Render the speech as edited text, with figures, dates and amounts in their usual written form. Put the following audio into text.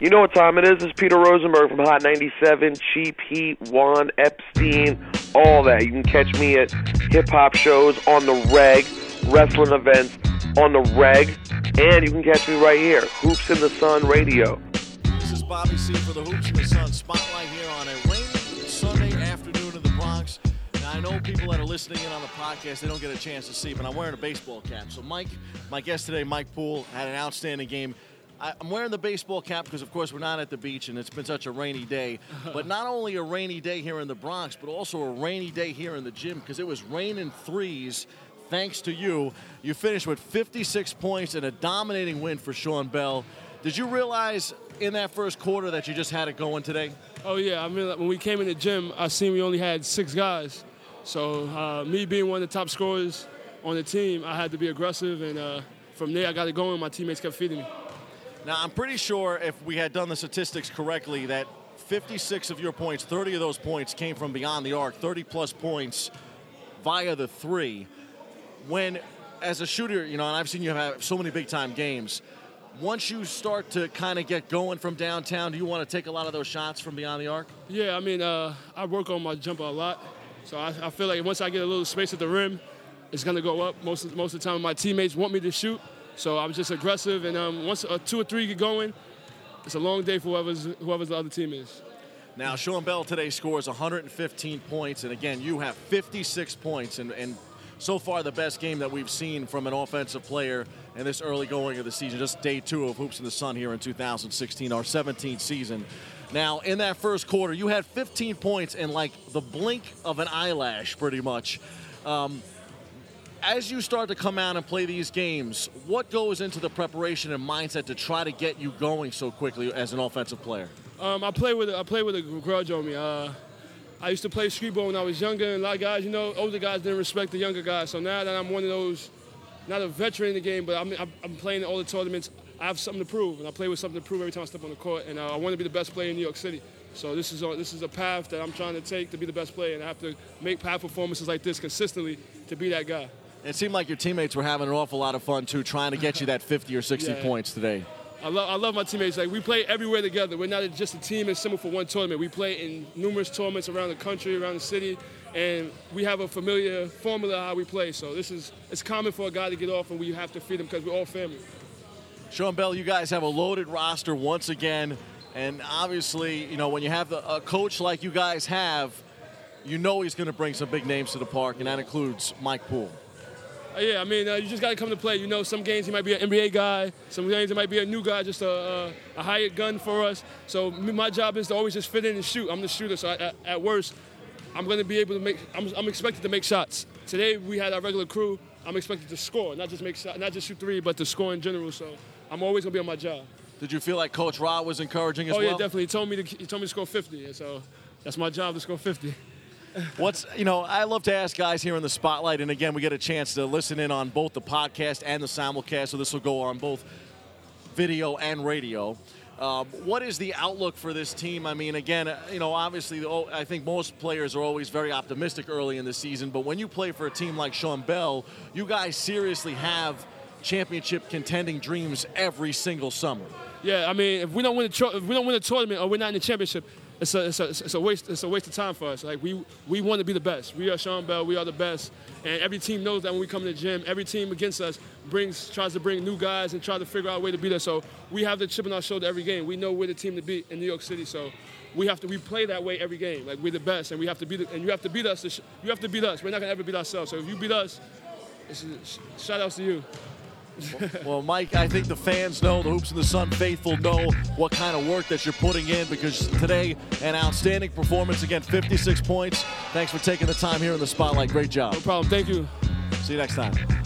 You know what time it is. It's Peter Rosenberg from Hot 97, Cheap Heat, Juan Epstein, all that. You can catch me at hip-hop shows on the reg, wrestling events on the reg, and you can catch me right here, Hoops in the Sun Radio. This is Bobby C. for the Hoops in the Sun Spotlight here on a rainy Sunday afternoon in the Bronx. I know people that are listening in on the podcast, they don't get a chance to see, but I'm wearing a baseball cap. So Mike, my guest today, Mike Poole, had an outstanding game. I'm wearing the baseball cap because, of course, we're not at the beach, and it's been such a rainy day. But not only a rainy day here in the Bronx, but also a rainy day here in the gym because it was raining threes. Thanks to you. You finished with 56 points and a dominating win for Sean Bell. Did you realize in that first quarter that you just had it going today? Oh, yeah. I mean, when we came in the gym, I seen we only had six guys. So me being one of the top scorers on the team, I had to be aggressive, and from there I got it going. My teammates kept feeding me. Now, I'm pretty sure if we had done the statistics correctly that 56 of your points, 30 of those points came from beyond the arc, 30-plus points via the three. When, as a shooter, you know, and I've seen you have so many big-time games, once you start to kind of get going from downtown, do you want to take a lot of those shots from beyond the arc? Yeah, I mean, I work on my jumper a lot. So I feel like once I get a little space at the rim, it's going to go up. Most of the time my teammates want me to shoot, so I'm just aggressive. And once two or three get going, it's a long day for whoever's the other team is. Now, Sean Bell today scores 115 points, and again, you have 56 points, and so far the best game that we've seen from an offensive player in this early going of the season, just day two of Hoops in the Sun here in 2016, our 17th season. Now, in that first quarter, you had 15 points in, like, the blink of an eyelash, pretty much. As you start to come out and play these games, what goes into the preparation and mindset to try to get you going so quickly as an offensive player? I play with a grudge on me. I used to play streetball when I was younger, and a lot of guys, you know, older guys didn't respect the younger guys. So now that I'm one of those, not a veteran in the game, but I'm playing in all the tournaments, I have something to prove, and I play with something to prove every time I step on the court, and I want to be the best player in New York City. So this is a path that I'm trying to take to be the best player, and I have to make path performances like this consistently to be that guy. It seemed like your teammates were having an awful lot of fun, too, trying to get you that 50 or 60 points today. I love my teammates. Like, we play everywhere together. We're not just a team assembled for one tournament. We play in numerous tournaments around the country, around the city, and we have a familiar formula how we play. So it's common for a guy to get off, and we have to feed him because we're all family. Sean Bell, you guys have a loaded roster once again, and obviously, you know, when you have a coach like you guys have, you know he's going to bring some big names to the park, and that includes Mike Poole. Yeah, I mean, you just got to come to play. You know, some games he might be an NBA guy, some games he might be a new guy, just a hired gun for us. So my job is to always just fit in and shoot. I'm the shooter, so at worst, I'm going to be able to make. I'm expected to make shots. Today we had our regular crew. I'm expected to score, not just shoot three, but to score in general. So I'm always going to be on my job. Did you feel like Coach Rod was encouraging as well? Oh, yeah, definitely. He told me to score 50, and so that's my job, to score 50. I love to ask guys here in the spotlight, and again, we get a chance to listen in on both the podcast and the simulcast, so this will go on both video and radio. What is the outlook for this team? I mean, again, you know, obviously, I think most players are always very optimistic early in the season, but when you play for a team like Sean Bell, you guys seriously have championship contending dreams every single summer. Yeah, I mean, if we don't win a tournament or we're not in the championship, it's a waste of time for us. Like, we want to be the best. We are Sean Bell. We are the best. And every team knows that when we come to the gym, every team against us tries to bring new guys and try to figure out a way to beat us. So we have the chip on our shoulder every game. We know we're the team to beat in New York City. So we play that way every game. Like, we're the best, and we have to beat. And you have to beat us. You have to beat us. We're not gonna ever beat ourselves. So if you beat us, shout outs to you. Well, Mike, I think the fans know, the Hoops in the Sun faithful know what kind of work that you're putting in, because today, an outstanding performance. Again, 56 points. Thanks for taking the time here in the spotlight. Great job. No problem. Thank you. See you next time.